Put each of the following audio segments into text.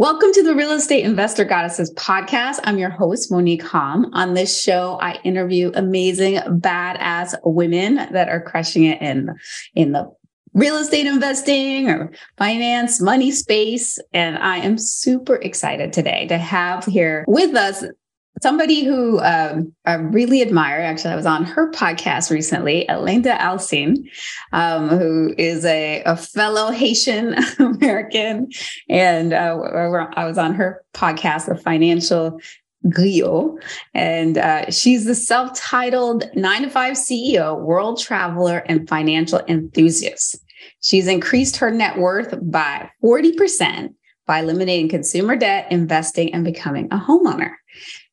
Welcome to the Real Estate Investor Goddesses podcast. I'm your host, Monique Halm. On this show, I interview amazing, badass women that are crushing it in the real estate investing or finance, money space. And I am super excited today to have here with us somebody who I really admire. Actually, I was on her podcast recently, Alinda Alcin, who is a fellow Haitian American. And I was on her podcast, The Financial Griot. And she's the self-titled 9-to-5 CEO, world traveler, and financial enthusiast. She's increased her net worth by 40% by eliminating consumer debt, investing, and becoming a homeowner.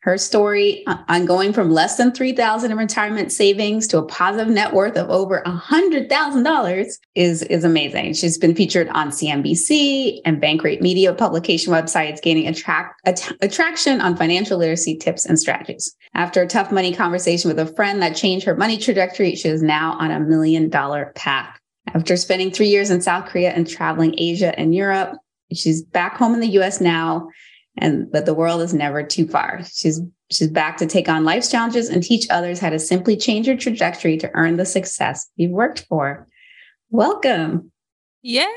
Her story on going from less than $3,000 in retirement savings to a positive net worth of over $100,000 is amazing. She's been featured on CNBC and Bankrate Media publication websites, gaining attraction on financial literacy tips and strategies. After a tough money conversation with a friend that changed her money trajectory, she is now on $1 million path. After spending 3 years in South Korea and traveling Asia and Europe, she's back home in the U.S. now. But the world is never too far. She's back to take on life's challenges and teach others how to simply change your trajectory to earn the success you've worked for. Welcome. Yay.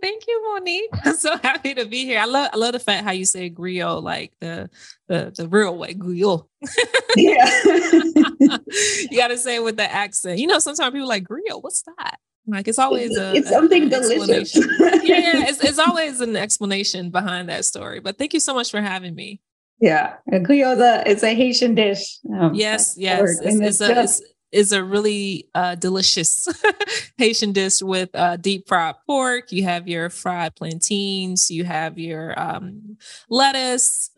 Thank you, Monique. I'm so happy to be here. I love the fact how you say griot, like the real way, griot. Yeah. You got to say it with the accent. You know, sometimes people are like, griot, what's that? Like, it's always it's something delicious. Yeah, it's always an explanation behind that story. But thank you so much for having me. Yeah, griot is a Haitian dish. Yes, it's a really delicious Haitian dish with deep fried pork. You have your fried plantains. You have your lettuce.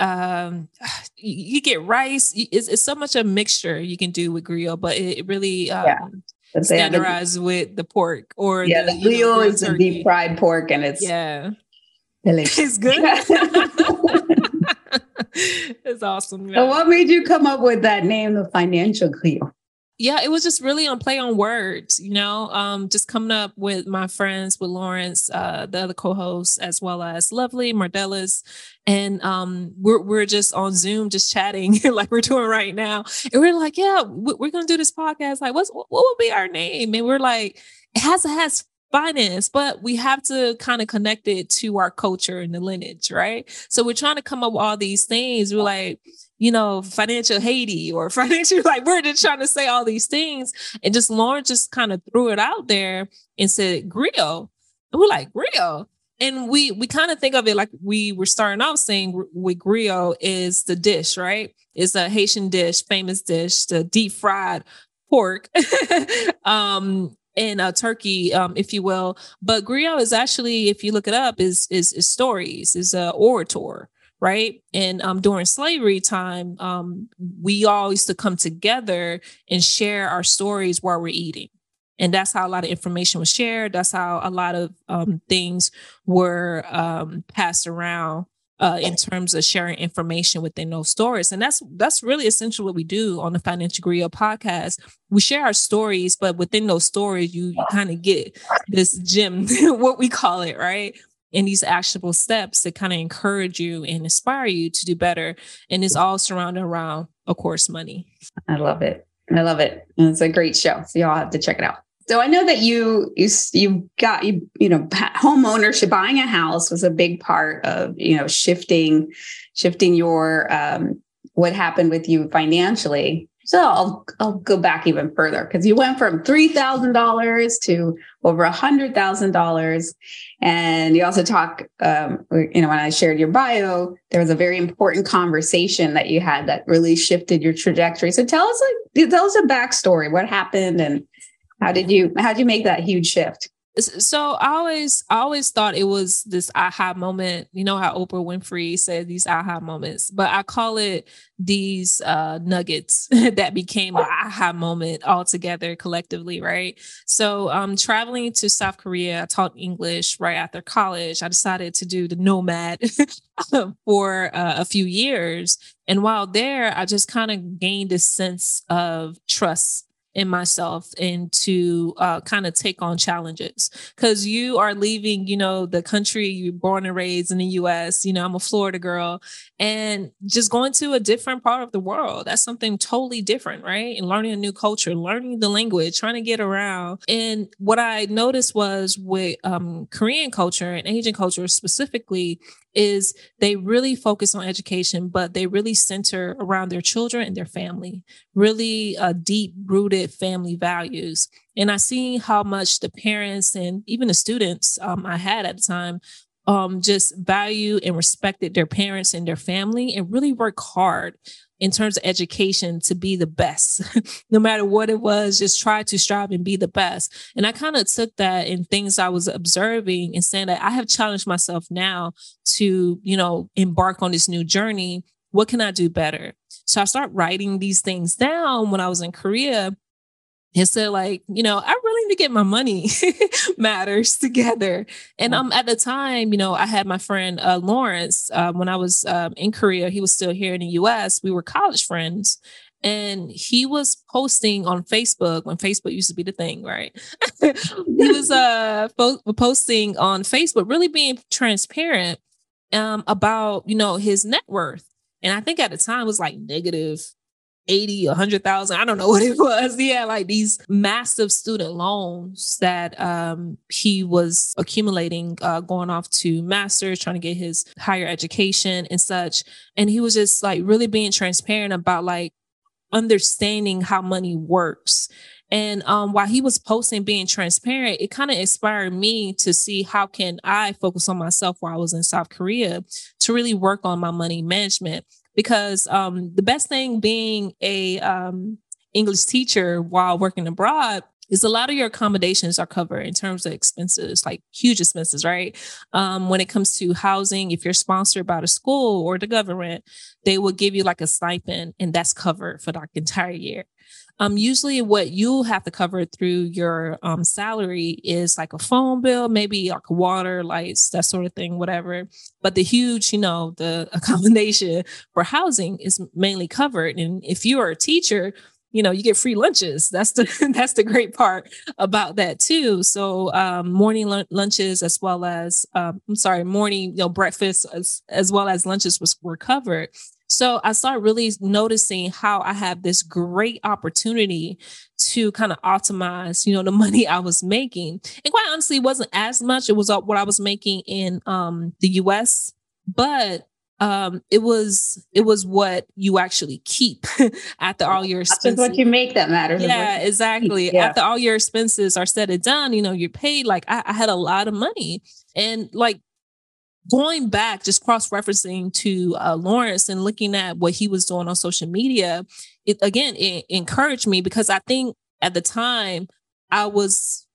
You get rice. It's so much a mixture you can do with griot, but it really. Standardized with the pork or the griot is the deep fried pork and it's delicious. It's good. It's awesome. Yeah. So what made you come up with that name, the Financial Griot? Yeah, it was just really on play on words, you know, just coming up with my friends, with Lawrence, the other co-host, as well as Lovely Mardellis. And we're just on Zoom, just chatting like we're doing right now. And we're like, yeah, we're going to do this podcast. Like, what would be our name? And we're like, it has finance, but we have to kind of connect it to our culture and the lineage, right? So we're trying to come up with all these things. We're like, you know, financial Haiti or financial, like we're just trying to say all these things. And just Lawrence just kind of threw it out there and said, griot. And we're like, griot. And we kind of think of it like we were starting off saying with griot is the dish, right? It's a Haitian dish, famous dish, the deep fried pork and a turkey, if you will. But griot is actually, if you look it up, is stories, is an orator. Right. And during slavery time, we all used to come together and share our stories while we're eating. And that's how a lot of information was shared. That's how a lot of things were passed around in terms of sharing information within those stories. And that's really essential what we do on the Financial Griot podcast. We share our stories, but within those stories, you kind of get this gem, what we call it. Right. And these actionable steps that kind of encourage you and inspire you to do better. And it's all surrounded around, of course, money. I love it. And it's a great show. So y'all have to check it out. So I know that you got home ownership, buying a house was a big part of, you know, shifting your, what happened with you financially. So I'll go back even further because you went from $3,000 to over $100,000. And you also talk, you know, when I shared your bio, there was a very important conversation that you had that really shifted your trajectory. So tell us a backstory, what happened and how'd you make that huge shift? So I always thought it was this aha moment. You know how Oprah Winfrey said these aha moments, but I call it these nuggets that became an aha moment altogether collectively, right? So traveling to South Korea, I taught English right after college. I decided to do the nomad for a few years. And while there, I just kind of gained a sense of trust in myself and to kind of take on challenges, because you are leaving, you know, the country you were born and raised in the U.S. You know, I'm a Florida girl, and just going to a different part of the world. That's something totally different, right? And learning a new culture, learning the language, trying to get around. And what I noticed was with Korean culture and Asian culture specifically is they really focus on education, but they really center around their children and their family, really deep-rooted family values. And I see how much the parents and even the students I had at the time just value and respected their parents and their family and really work hard in terms of education to be the best, no matter what it was, just try to strive and be the best. And I kind of took that in things I was observing and saying that I have challenged myself now to, you know, embark on this new journey. What can I do better? So I start writing these things down when I was in Korea. And so, like, you know, I really need to get my money matters together. And at the time, you know, I had my friend Lawrence when I was in Korea. He was still here in the U.S. We were college friends. And he was posting on Facebook when Facebook used to be the thing, right? He was posting on Facebook, really being transparent about, you know, his net worth. And I think at the time it was like negative 80, 100,000. I don't know what it was. Yeah, like these massive student loans that he was accumulating, going off to master's, trying to get his higher education and such. And he was just like really being transparent about like understanding how money works. And while he was posting, being transparent, it kind of inspired me to see how can I focus on myself while I was in South Korea to really work on my money management. Because the best thing being a English teacher while working abroad is a lot of your accommodations are covered in terms of expenses, like huge expenses, right? When it comes to housing, if you're sponsored by the school or the government, they will give you like a stipend, and that's covered for the entire year. Usually what you have to cover through your salary is like a phone bill, maybe like water, lights, that sort of thing, whatever. But the huge, you know, the accommodation for housing is mainly covered. And if you are a teacher, you know, you get free lunches. That's the great part about that too. So morning lunches as well as, morning, you know, breakfast as well as lunches were covered. So I started really noticing how I have this great opportunity to kind of optimize, you know, the money I was making. And quite honestly, it wasn't as much. It was what I was making in the U.S., but it was what you actually keep after all your expenses. That's what you make that matters. Yeah, exactly. Yeah. After all your expenses are said and done, you know, you're paid. Like I had a lot of money, and like, going back, just cross-referencing to Lawrence and looking at what he was doing on social media, it encouraged me, because I think at the time I was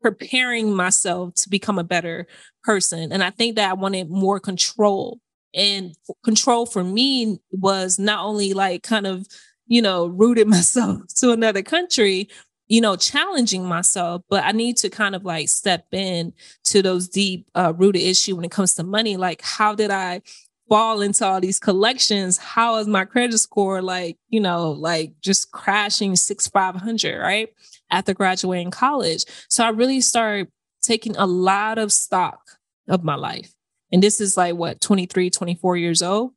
preparing myself to become a better person. And I think that I wanted more control. And control for me was not only like kind of, you know, rooted myself to another country, you know, challenging myself, but I need to kind of like step in to those deep rooted issues when it comes to money. Like, how did I fall into all these collections? How is my credit score like, you know, like just crashing 6,500, right? After graduating college. So I really started taking a lot of stock of my life. And this is like, 24 years old,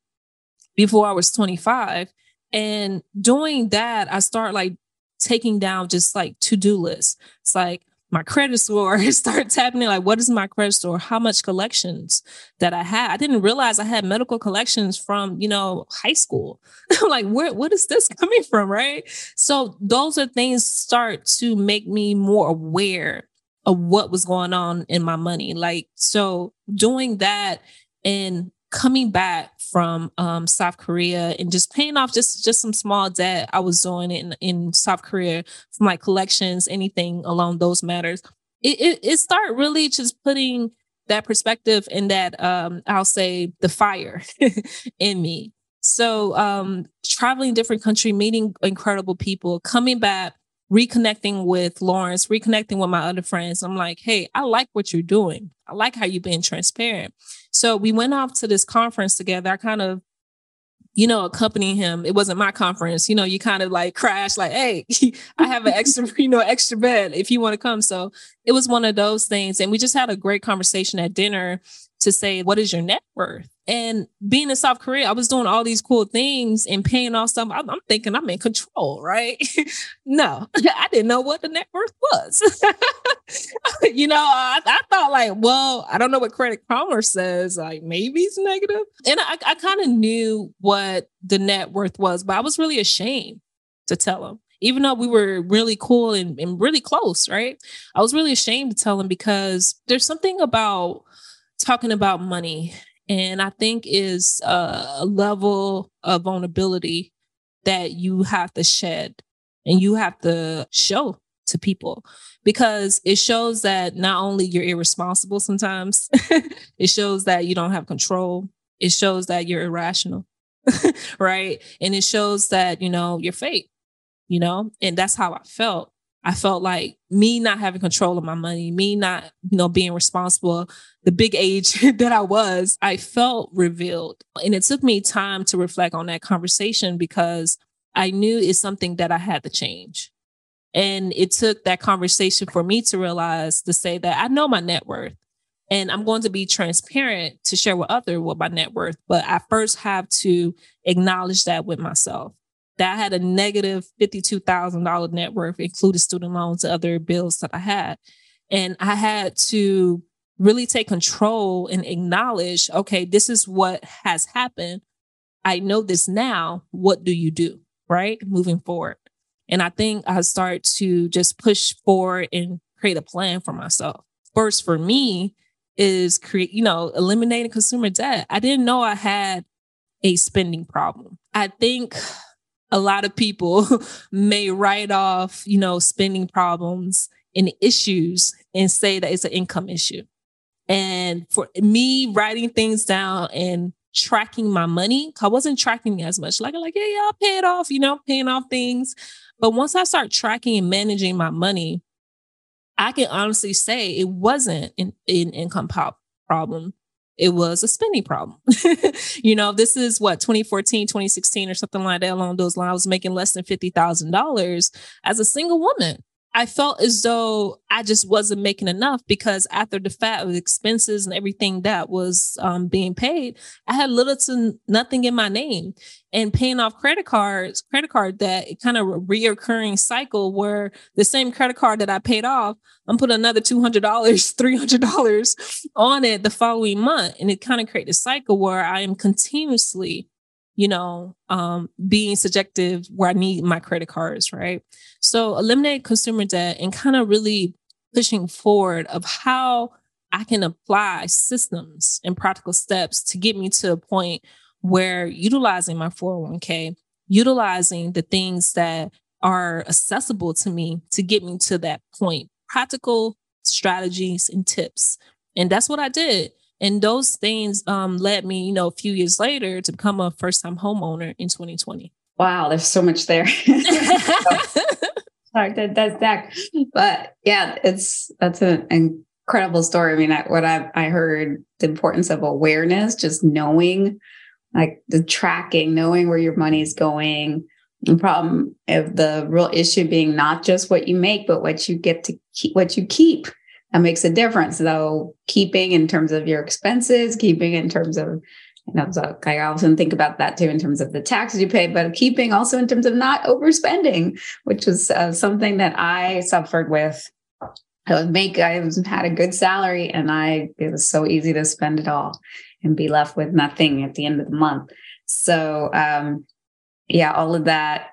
before I was 25. And doing that, I started like taking down just like to-do lists. It's like my credit score, start tapping in, like, what is my credit score? How much collections that I had? I didn't realize I had medical collections from, you know, high school. I'm like, what is this coming from? Right. So those are things start to make me more aware of what was going on in my money. Like, so doing that and coming back from South Korea and just paying off just some small debt I was doing in South Korea from like collections, anything along those matters. It started really just putting that perspective and that I'll say the fire in me. So traveling different country, meeting incredible people, coming back, reconnecting with Lawrence, reconnecting with my other friends. I'm like, hey, I like what you're doing. I like how you've been transparent. So we went off to this conference together. I kind of you know, accompanying him. It wasn't my conference. You know, you kind of like crash, like, hey, I have an extra, you know, extra bed if you want to come. So it was one of those things. And we just had a great conversation at dinner to say, what is your net worth? And being in South Korea, I was doing all these cool things and paying off stuff. I'm thinking I'm in control, right? No, I didn't know what the net worth was. You know, I thought like, well, I don't know what Credit Karma says. Like maybe it's negative. And I kind of knew what the net worth was, but I was really ashamed to tell him, even though we were really cool and really close, right? I was really ashamed to tell him because there's something about talking about money. And I think is a level of vulnerability that you have to shed and you have to show to people, because it shows that not only you're irresponsible sometimes, it shows that you don't have control. It shows that you're irrational, right? And it shows that, you know, you're fake, you know, and that's how I felt. I felt like me not having control of my money, me not, you know, being responsible, the big age that I was, I felt revealed. And it took me time to reflect on that conversation because I knew it's something that I had to change. And it took that conversation for me to realize, to say that I know my net worth and I'm going to be transparent to share with others what my net worth. But I first have to acknowledge that with myself. That I had a negative $52,000 net worth, including student loans and other bills that I had. And I had to really take control and acknowledge, okay, this is what has happened. I know this now. What do you do, right? Moving forward. And I think I start to just push forward and create a plan for myself. First for me is eliminating consumer debt. I didn't know I had a spending problem. I think a lot of people may write off, you know, spending problems and issues and say that it's an income issue. And for me, writing things down and tracking my money, I wasn't tracking as much. Like, yeah, I'll pay it off, you know, paying off things. But once I start tracking and managing my money, I can honestly say it wasn't an income problem. It was a spending problem. You know, this is what, 2014, 2016 or something like that along those lines. I was making less than $50,000 as a single woman. I felt as though I just wasn't making enough because after the fact of expenses and everything that was being paid, I had little to nothing in my name and paying off credit card debt, kind of a reoccurring cycle where the same credit card that I paid off, I'm putting another $200, $300 on it the following month. And it kind of created a cycle where I am continuously, you know, being subjective where I need my credit cards, right? So eliminate consumer debt and kind of really pushing forward of how I can apply systems and practical steps to get me to a point where utilizing my 401k, utilizing the things that are accessible to me to get me to that point, practical strategies and tips. And that's what I did. And those things led me, you know, a few years later to become a first-time homeowner in 2020. Wow, there's so much there. Sorry, that's that. But yeah, that's an incredible story. I mean, I heard the importance of awareness, just knowing, like the tracking, knowing where your money's going. The problem of the real issue being not just what you make, but what you get to keep, what you keep. That makes a difference, though, keeping in terms of your expenses, keeping in terms of, you know, so I often think about that too, in terms of the taxes you pay, but keeping also in terms of not overspending, which was something that I suffered with. I had a good salary and it was so easy to spend it all and be left with nothing at the end of the month. So yeah, all of that,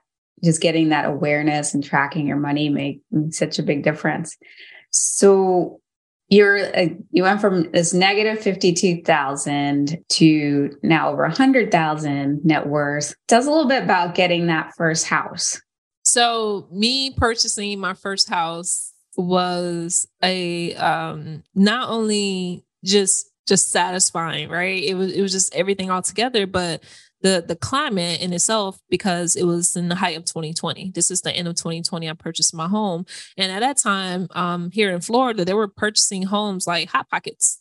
just getting that awareness and tracking your money makes such a big difference. So you went from this negative 52,000 to now over 100,000 net worth. Tell us a little bit about getting that first house. So me purchasing my first house was a not only just satisfying, right? It was just everything all together, but the climate in itself, because it was in the height of 2020. This is the end of 2020. I purchased my home. And at that time, here in Florida, they were purchasing homes like Hot Pockets.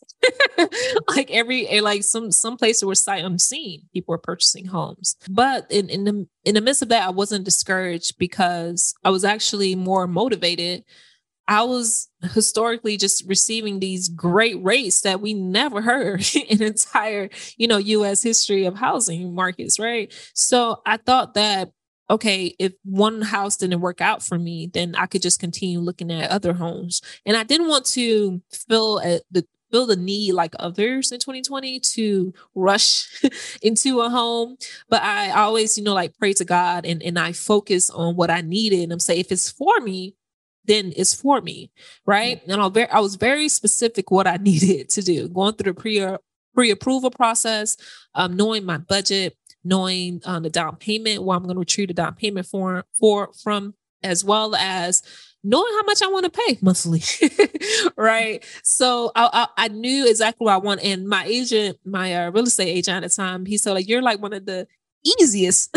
Like every, like some places were sight unseen, people were purchasing homes. But in the midst of that, I wasn't discouraged because I was actually more motivated. I was historically just receiving these great rates that we never heard in entire, U.S. history of housing markets, right? So I thought that, okay, if one house didn't work out for me, then I could just continue looking at other homes. And I didn't want to feel the need like others in 2020 to rush into a home. But I always, pray to God and I focus on what I needed. And I'm saying, if it's for me, then it's for me, right? And I was very specific what I needed to do, going through the pre-approval process, knowing my budget, knowing the down payment, where I'm going to retrieve the down payment from, as well as knowing how much I want to pay monthly, right? So I knew exactly what I want. And my agent, my real estate agent at the time, he said, like, you're like one of the easiest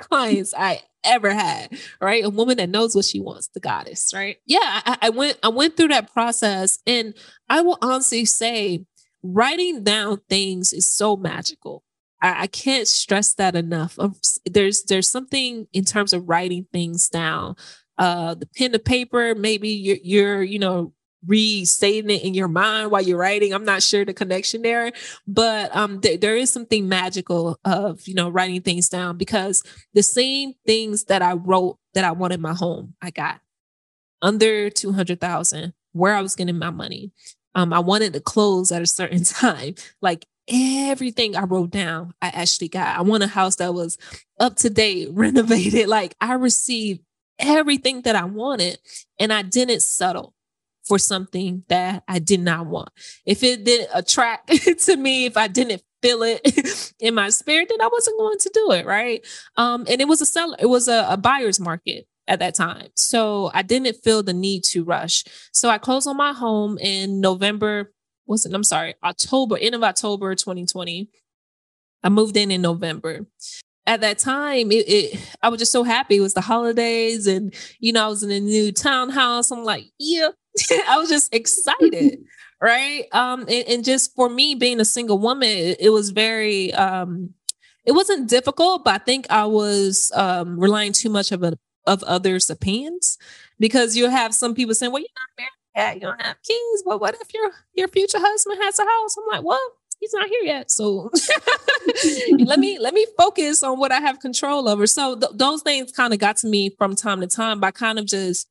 clients I ever had, right? A woman that knows what she wants, the goddess, right? Yeah, I went through that process, and I will honestly say writing down things is so magical. I can't stress that enough. There's something in terms of writing things down, the pen to paper, maybe you're restating it in your mind while you're writing. I'm not sure the connection there, but there is something magical of, writing things down, because the same things that I wrote that I wanted my home, I got under 200,000, where I was getting my money. I wanted to close at a certain time. Like everything I wrote down, I actually got. I want a house that was up to date, renovated. Like I received everything that I wanted, and I didn't settle for something that I did not want. If it didn't attract to me, if I didn't feel it in my spirit, then I wasn't going to do it, right? And it was a seller, it was a buyer's market at that time. So I didn't feel the need to rush. So I closed on my home in end of October 2020. I moved in November. At that time, I was just so happy. It was the holidays, and I was in a new townhouse. I'm like, yeah. I was just excited, right? And just for me being a single woman, it was very, it wasn't difficult, but I think I was relying too much of others' opinions, because you'll have some people saying, well, you're not married yet, you don't have kids, but what if your future husband has a house? I'm like, well, he's not here yet. So let me focus on what I have control over. So those things kind of got to me from time to time by kind of just,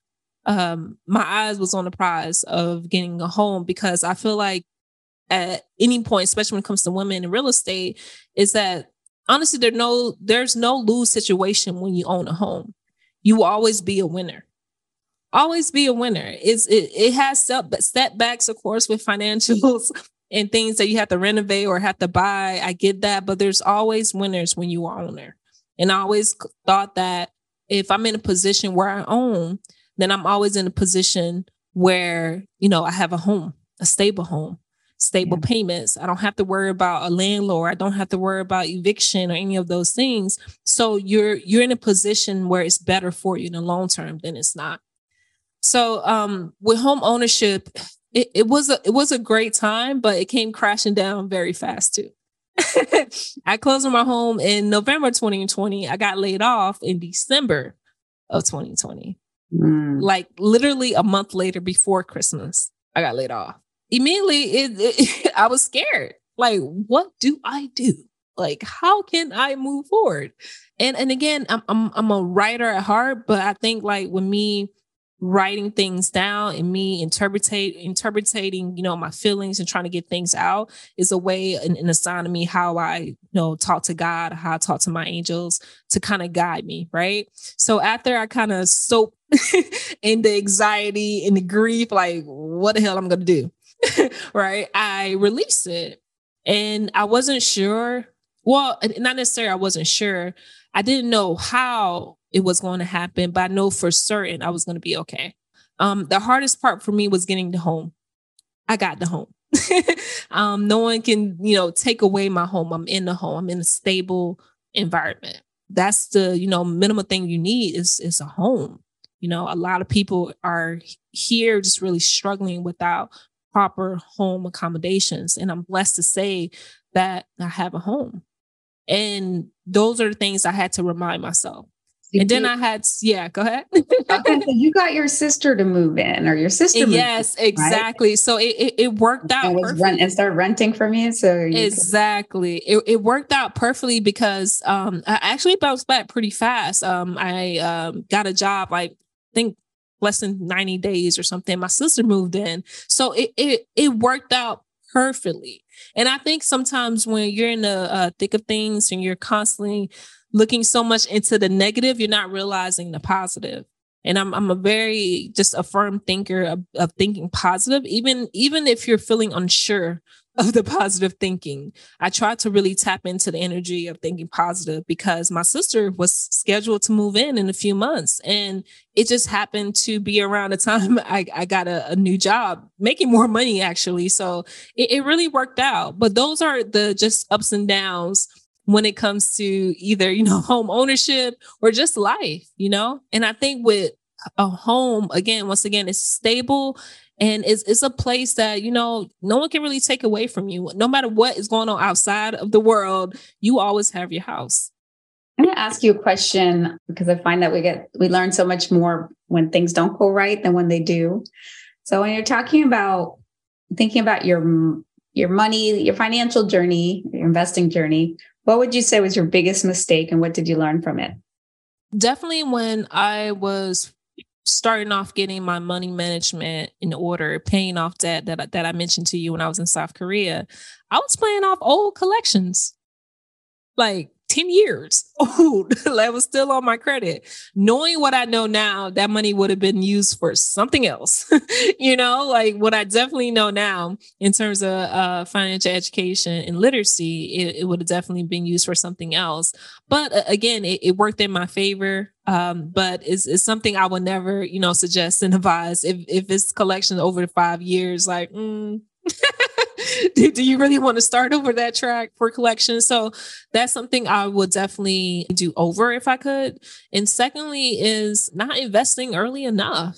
my eyes was on the prize of getting a home, because I feel like at any point, especially when it comes to women in real estate, is that honestly, there's no lose situation when you own a home. You will always be a winner. Always be a winner. It has setbacks, of course, with financials and things that you have to renovate or have to buy. I get that, but there's always winners when you are an owner. And I always thought that if I'm in a position where I own, then I'm always in a position where, I have a home, a stable home, stable payments. I don't have to worry about a landlord. I don't have to worry about eviction or any of those things. So you're in a position where it's better for you in the long term than it's not. So with home ownership, it was a great time, but it came crashing down very fast too. I closed on my home in November 2020. I got laid off in December of 2020. Like literally a month later, before Christmas, I got laid off. Immediately, I was scared. Like, what do I do? Like, how can I move forward? And again, I'm a writer at heart, but I think like with me writing things down and me interpreting, my feelings and trying to get things out is a way and a sign to me how I, talk to God, how I talk to my angels to kind of guide me. Right. So after I kind of soaked in the anxiety and the grief, like what the hell I'm going to do. Right. I released it, and I wasn't sure. Well, not necessarily. I wasn't sure. I didn't know how it was going to happen, but I know for certain I was going to be okay. The hardest part for me was getting the home. I got the home. No one can, take away my home. I'm in the home. I'm in a stable environment. That's the, minimum thing you need is a home. A lot of people are here just really struggling without proper home accommodations. And I'm blessed to say that I have a home. And those are the things I had to remind myself. Go ahead. Okay, so you got your sister to move in, or your sister moved in. Yes, exactly. Right? So it worked out perfectly. And started renting from you. Exactly. It worked out perfectly because I actually bounced back pretty fast. I got a job, less than 90 days or something. My sister moved in. So it worked out perfectly. And I think sometimes when you're in the thick of things and you're constantly looking so much into the negative, you're not realizing the positive. And I'm a very just a firm thinker of thinking positive, even if you're feeling unsure of the positive thinking. I try to really tap into the energy of thinking positive because my sister was scheduled to move in a few months. And it just happened to be around the time I got a new job, making more money, actually. So it really worked out. But those are the just ups and downs when it comes to either, home ownership or just life, And I think with a home, once again, it's stable. And it's a place that, no one can really take away from you. No matter what is going on outside of the world, you always have your house. I'm going to ask you a question because I find that we learn so much more when things don't go right than when they do. So when you're talking about thinking about your money, your financial journey, your investing journey, what would you say was your biggest mistake and what did you learn from it? Definitely when I was starting off getting my money management in order, paying off debt that I mentioned to you when I was in South Korea, I was paying off old collections, like 10 years old. That was still on my credit. Knowing what I know now, that money would have been used for something else. What I definitely know now in terms of financial education and literacy, it would have definitely been used for something else. But again, it worked in my favor. But it's something I would never, suggest and advise if it's collection over 5 years, do you really want to start over that track for collection? So that's something I would definitely do over if I could. And secondly is not investing early enough,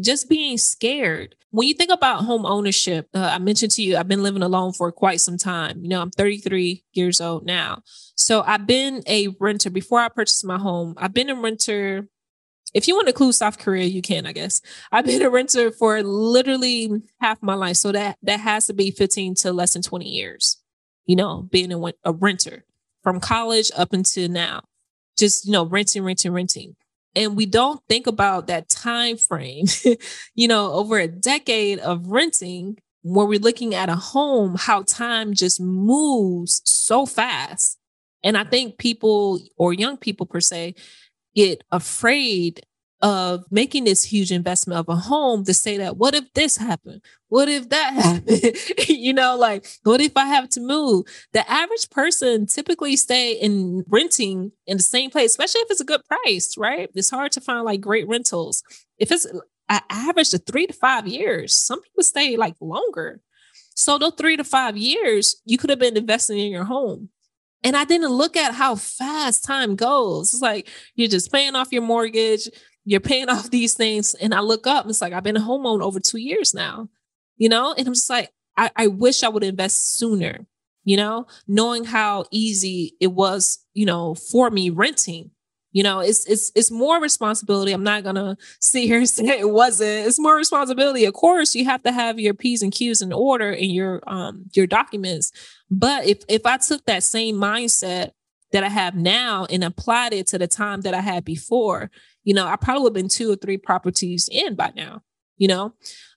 just being scared. When you think about home ownership, I mentioned to you, I've been living alone for quite some time. I'm 33 years old now. So I've been a renter before I purchased my home. I've been a renter. If you want to include South Korea, you can, I guess. I've been a renter for literally half my life. So that has to be 15 to less than 20 years, being a renter from college up until now, just, renting. And we don't think about that time frame, over a decade of renting when we're looking at a home, how time just moves so fast. And I think people or young people per se, get afraid of making this huge investment of a home to say that, what if this happened? What if that happened? What if I have to move? The average person typically stay in renting in the same place, especially if it's a good price, right? It's hard to find great rentals. If it's an average of 3 to 5 years, some people stay longer. So those 3 to 5 years, you could have been investing in your home. And I didn't look at how fast time goes. It's you're just paying off your mortgage. You're paying off these things. And I look up and it's I've been a homeowner over 2 years now, and I'm just I wish I would invest sooner, knowing how easy it was, for me renting, it's more responsibility. I'm not going to sit here and say it wasn't. It's more responsibility. Of course, you have to have your P's and Q's in order and your documents. But if I took that same mindset that I have now and applied it to the time that I had before, I probably would have been 2 or 3 properties in by now,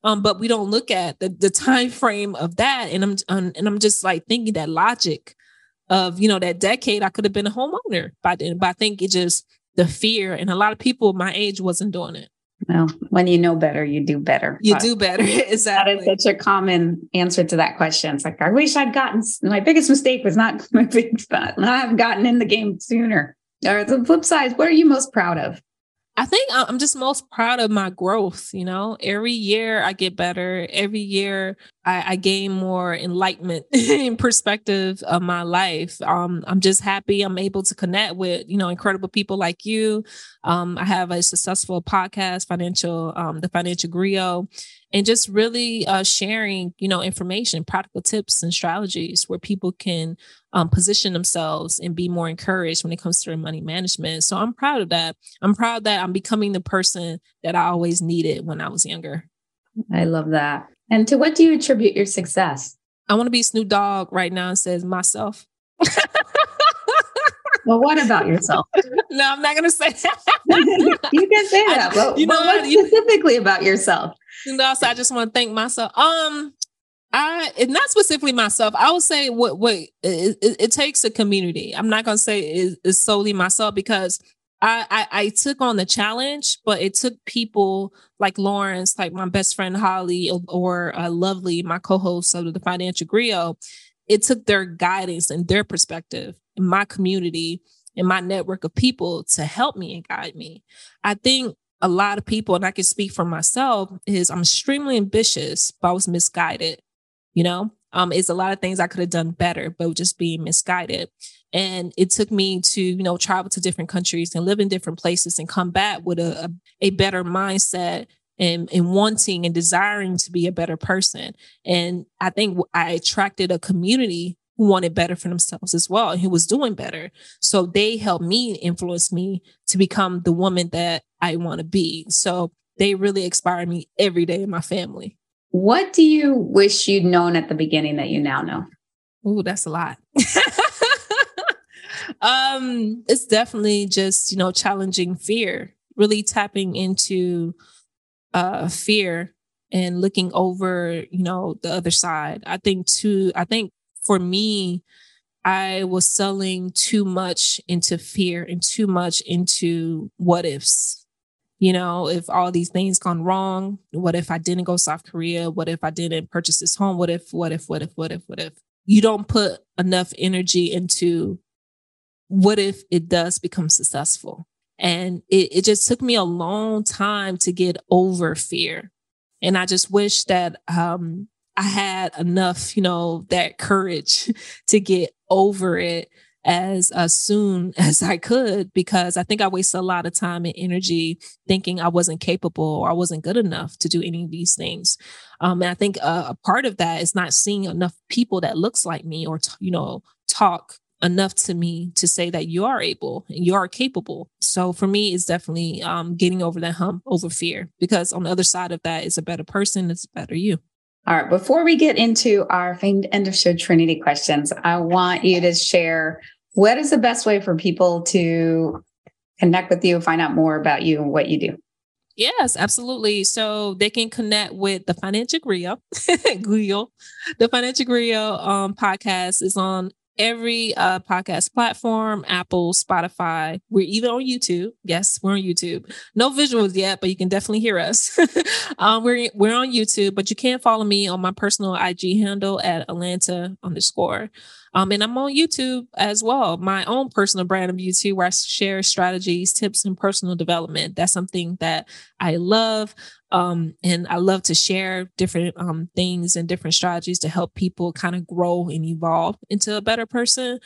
but we don't look at the time frame of that. And I'm just thinking that logic of, that decade, I could have been a homeowner by then, but I think it just the fear. And a lot of people my age wasn't doing it. Well, when you know better, you do better. Exactly. That is such a common answer to that question. It's I wish I'd gotten, my biggest mistake was not have gotten in the game sooner. Or the flip side, what are you most proud of? I think I'm just most proud of my growth. Every year I get better. Every year I gain more enlightenment in perspective of my life. I'm just happy I'm able to connect with, you know, incredible people like you. I have a successful podcast, The Financial Griot, and just really sharing, you know, information, practical tips and strategies where people can position themselves and be more encouraged when it comes to their money management. So I'm proud of that. I'm proud that I'm becoming the person that I always needed when I was younger. I love that. And to what do you attribute your success? I want to be Snoop Dogg right now and says myself. Well, what about yourself? No, I'm not going to say that. You can say that. But what specifically about yourself? You know, so I just want to thank myself. Not specifically myself. I would say it takes a community. I'm not going to say it's solely myself, because I took on the challenge, but it took people like Lawrence, like my best friend, Holly, or Lovely, my co-host of The Financial Griot. It took their guidance and their perspective and my community and my network of people to help me and guide me. I think a lot of people, and I can speak for myself, is I'm extremely ambitious, but I was misguided. You know, it's a lot of things I could have done better, but just being misguided. And it took me to, you know, travel to different countries and live in different places and come back with a better mindset and wanting and desiring to be a better person. And I think I attracted a community who wanted better for themselves as well, and who was doing better. So they helped me, influence me to become the woman that I want to be. So they really inspire me every day in my family. What do you wish you'd known at the beginning that you now know? Ooh, that's a lot. It's definitely just, you know, challenging fear, really tapping into fear and looking over, you know, the other side. I think for me, I was selling too much into fear and too much into what ifs. You know, if all these things gone wrong, what if I didn't go to South Korea? What if I didn't purchase this home? What if? You don't put enough energy into what if it does become successful? And it just took me a long time to get over fear. And I just wish that I had enough, you know, that courage to get over it as soon as I could, because I think I wasted a lot of time and energy thinking I wasn't capable or I wasn't good enough to do any of these things. And I think a part of that is not seeing enough people that looks like me or, you know, talk enough to me to say that you are able and you are capable. So for me, it's definitely getting over that hump, over fear, because on the other side of that is a better person. It's a better you. All right. Before we get into our end of show Trinity questions, I want you to share what is the best way for people to connect with you, find out more about you and what you do. Yes, absolutely. So they can connect with The Financial Griot. The Financial Griot podcast is on every podcast platform, Apple, Spotify. We're even on YouTube. Yes, we're on YouTube. No visuals yet, but you can definitely hear us. We're on YouTube, but you can follow me on my personal IG handle at Atlanta_. And I'm on YouTube as well. My own personal brand of YouTube, where I share strategies, tips, and personal development. That's something that I love. And I love to share different things and different strategies to help people kind of grow and evolve into a better person.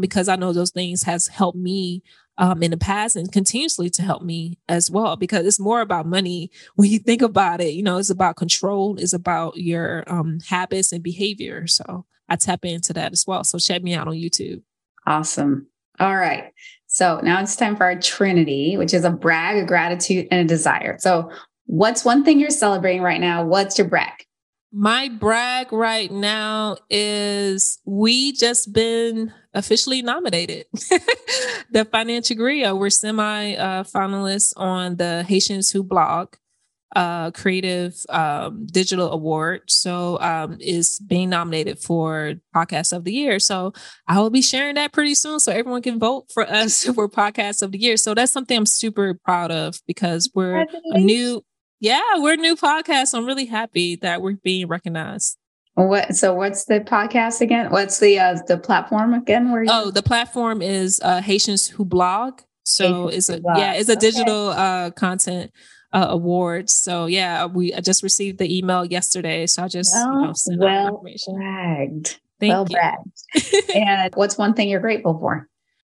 Because I know those things has helped me in the past and continuously to help me as well, because it's more about money. When you think about it, you know, it's about control, it's about your habits and behavior. So I tap into that as well. So check me out on YouTube. Awesome. All right. So now it's time for our Trinity, which is a brag, a gratitude, and a desire. So what's one thing you're celebrating right now? What's your brag? My brag right now is we just been officially nominated. The Financial Griot. We're semi-finalists on the Haitians Who Blog creative digital award. So is being nominated for podcast of the year. So I will be sharing that pretty soon, so everyone can vote for us for podcast of the year. So that's something I'm super proud of, because we're a new podcast. So I'm really happy that we're being recognized. So what's the podcast again? What's the platform again? The platform is Haitians Who Blog. So it's a digital content awards. So yeah, I just received the email yesterday. So I just sent out information. Well bragged. And what's one thing you're grateful for?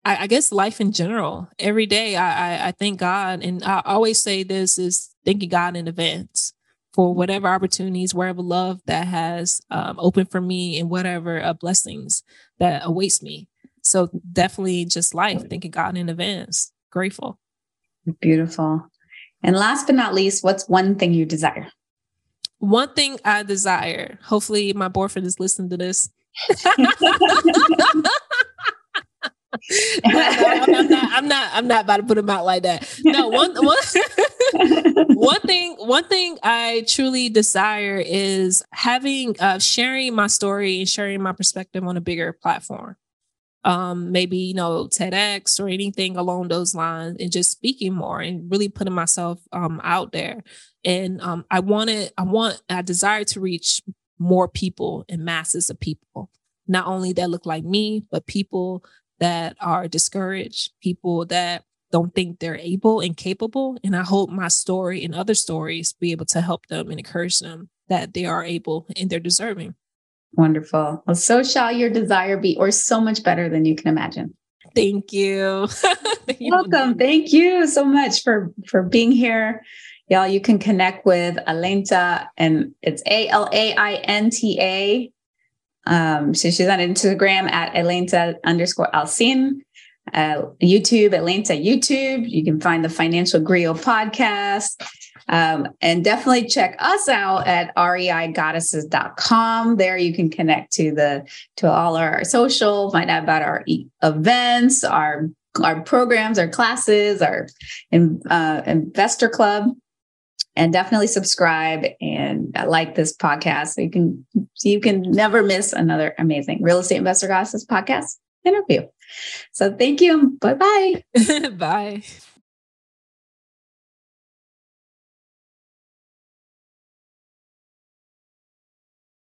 I guess life in general. Every day I thank God, and I always say this is thanking God in advance for whatever opportunities, wherever love that has opened for me, and whatever blessings that awaits me. So definitely just life, thanking God in advance. Grateful. Beautiful. And last but not least, what's one thing you desire? One thing I desire. Hopefully my boyfriend is listening to this. I'm not about to put him out like that. No, one thing I truly desire is sharing my story and sharing my perspective on a bigger platform. Maybe, TEDx or anything along those lines, and just speaking more and really putting myself out there. And I desire to reach more people and masses of people, not only that look like me, but people that are discouraged, people that don't think they're able and capable. And I hope my story and other stories be able to help them and encourage them that they are able and they're deserving. Wonderful. Well, so shall your desire be, or so much better than you can imagine. Thank you. Welcome. Thank you so much for being here. Y'all, you can connect with Alinda, and it's Alainta. So she's on Instagram at Alinda_Alcin, YouTube, Alinda YouTube. You can find the Financial Griot podcast. And definitely check us out at REIGoddesses.com. There you can connect to all our social, find out about our events, our programs, our classes, our investor club. And definitely subscribe and like this podcast so you can never miss another amazing Real Estate Investor Goddesses podcast interview. So thank you. Bye-bye. Bye.